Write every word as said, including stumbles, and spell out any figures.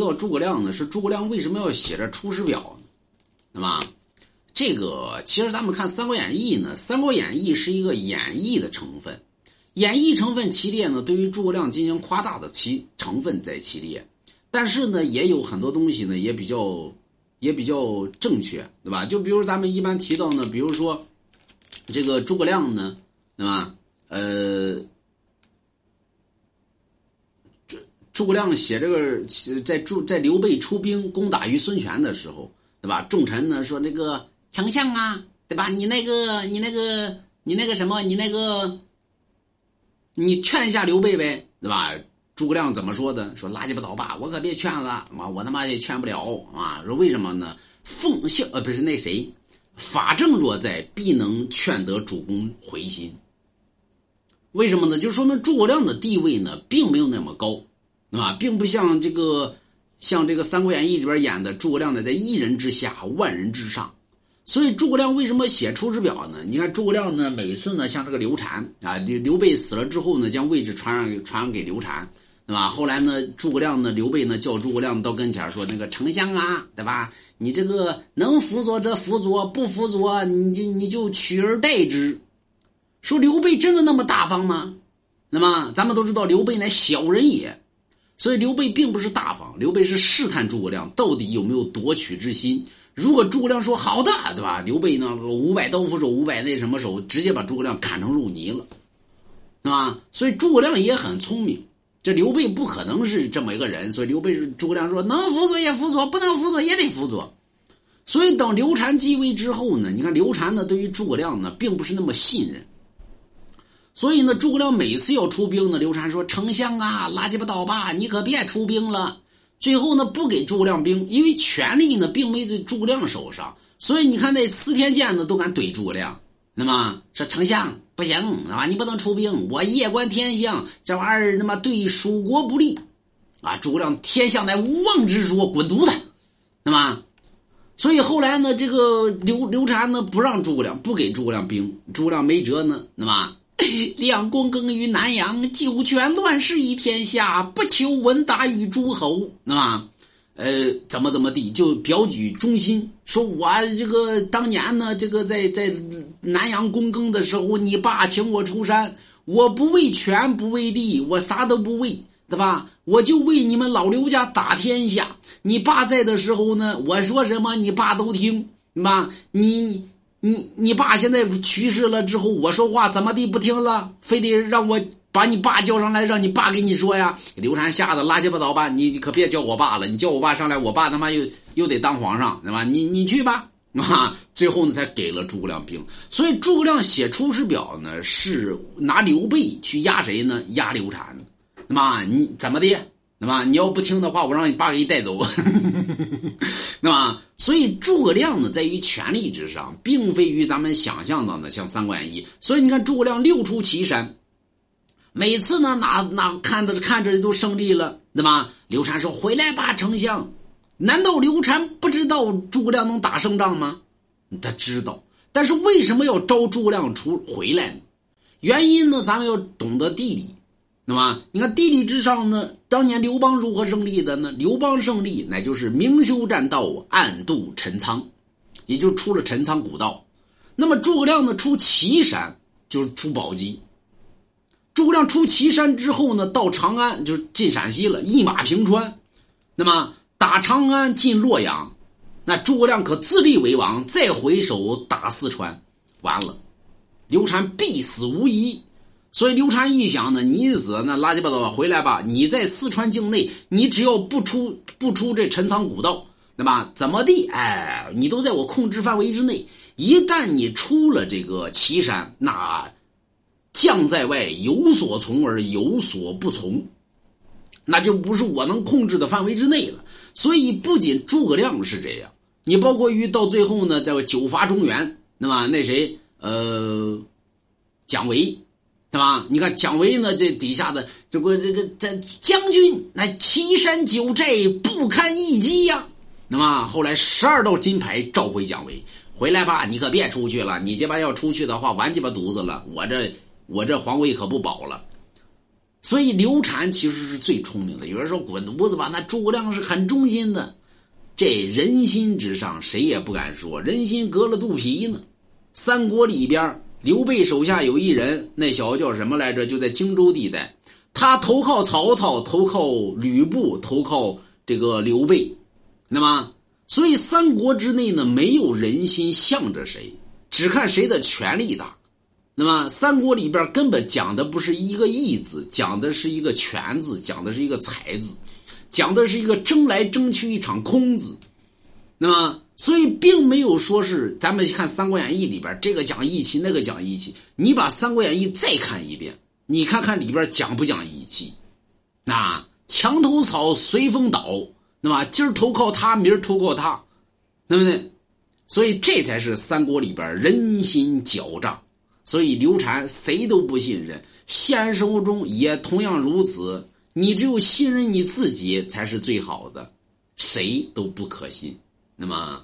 到诸葛亮呢，是诸葛亮为什么要写着《出师表》呢？那么这个其实咱们看三国演义呢，三国演义是一个演绎的成分，演绎成分其列呢，对于诸葛亮进行夸大的其成分在其列，但是呢也有很多东西呢也比较也比较正确，对吧？就比如咱们一般提到呢，比如说这个诸葛亮呢，对吧？呃诸葛亮写这个在诸在刘备出兵攻打于孙权的时候，对吧？众臣呢说那个丞相啊，对吧？你那个你那个你那个什么你那个你劝一下刘备呗，对吧？诸葛亮怎么说的？说拉鸡巴倒吧，我可别劝了啊，我他妈也劝不了啊。说为什么呢？奉孝呃不是那谁，法正若在，必能劝得主公回心。为什么呢？就说明诸葛亮的地位呢，并没有那么高。啊，并不像这个像这个《三国演义》里边演的诸葛亮呢，在一人之下，万人之上。所以诸葛亮为什么写《出师表》呢？你看诸葛亮呢，每次呢，像这个刘禅啊，刘刘备死了之后呢，将位置传让传让给刘禅，对吧？后来呢，诸葛亮呢，刘备呢，叫诸葛亮到跟前说：“那个丞相啊，对吧？你这个能辅佐则辅佐，不辅佐你就你就取而代之。”说刘备真的那么大方吗？那么咱们都知道刘备乃小人也。所以刘备并不是大方，刘备是试探诸葛亮到底有没有夺取之心。如果诸葛亮说好的，对吧？刘备呢，五百刀斧手，五百那什么手，直接把诸葛亮砍成肉泥了，对吧？所以诸葛亮也很聪明，这刘备不可能是这么一个人，所以刘备是诸葛亮说能辅佐也辅佐，不能辅佐也得辅佐。所以等刘禅继位之后呢，你看刘禅呢，对于诸葛亮呢，并不是那么信任。所以呢，诸葛亮每次要出兵呢，刘禅说：“丞相啊，拉鸡巴倒吧，你可别出兵了。”最后呢，不给诸葛亮兵，因为权力呢并没在诸葛亮手上。所以你看那司天监呢都敢怼诸葛亮，那么说丞相不行啊，你不能出兵，我夜观天象，这玩意儿他妈对蜀国不利啊！诸葛亮天象乃无妄之说，滚犊子，那么。所以后来呢，这个刘刘禅呢不让诸葛亮，不给诸葛亮兵，诸葛亮没辙呢，那么。两公耕于南阳，九泉乱世于天下，不求闻达于诸侯。那么，呃，怎么怎么地，就表举忠心，说我这个当年呢，这个在在南阳躬耕的时候，你爸请我出山，我不为权不为利，我啥都不为，对吧？我就为你们老刘家打天下。你爸在的时候呢，我说什么你爸都听，对吧？你。你你爸现在去世了之后，我说话怎么地不听了，非得让我把你爸叫上来，让你爸给你说呀。刘禅吓得拉鸡巴倒吧，你可别叫我爸了，你叫我爸上来，我爸他妈又又得当皇上，对吧？你你去吧，啊！最后呢才给了诸葛亮兵。所以诸葛亮写《出师表》呢，是拿刘备去压谁呢？压刘禅。那么你怎么的？那么你要不听的话，我让你爸给你带走。那么，所以诸葛亮呢，在于权力之上，并非于咱们想象的呢，像《三国演义》。所以你看，诸葛亮六出祁山，每次呢，哪哪看着看着都胜利了，对吧？刘禅说：“回来吧，丞相。”难道刘禅不知道诸葛亮能打胜仗吗？他知道，但是为什么要招诸葛亮出回来呢？原因呢，咱们要懂得地理。那么你看地理之上呢，当年刘邦如何胜利的呢？刘邦胜利乃就是明修栈道，暗度陈仓，也就出了陈仓古道。那么诸葛亮呢出祁山，就是出宝鸡。诸葛亮出祁山之后呢，到长安就进陕西了，一马平川。那么打长安进洛阳，那诸葛亮可自立为王，再回首打四川，完了，刘禅必死无疑。所以刘禅一想呢，你死那拉鸡巴倒吧，回来吧，你在四川境内，你只要不出不出这陈仓古道，对吧？怎么地，哎，你都在我控制范围之内。一旦你出了这个祁山，那将在外，有所从而有所不从，那就不是我能控制的范围之内了。所以不仅诸葛亮是这样，你包括于到最后呢，在九伐中原，那么那谁呃蒋维。对吧？你看蒋维呢，这底下的这个这个这将军，那祁山九寨不堪一击呀、啊。那么后来十二道金牌召回蒋维，回来吧，你可别出去了，你这边要出去的话，完鸡巴犊子了，我这我这皇位可不保了。所以刘禅其实是最聪明的。有人说滚犊子吧，那诸葛亮是很忠心的，这人心之上谁也不敢说，人心隔了肚皮呢。三国里边刘备手下有一人，那小子叫什么来着，就在荆州地带，他投靠曹操，投靠吕布，投靠这个刘备。那么所以三国之内呢，没有人心向着谁，只看谁的权力大。那么三国里边根本讲的不是一个义字，讲的是一个权字，讲的是一个财字，讲的是一个争来争去一场空字。那么所以并没有说是咱们看三国演义里边这个讲义气那个讲义气，你把三国演义再看一遍，你看看里边讲不讲义气。那墙头草随风倒，那么今儿投靠他，明儿投靠他，对不对？所以这才是三国里边人心狡诈。所以刘禅谁都不信任，现实生活中也同样如此。你只有信任你自己才是最好的，谁都不可信。那么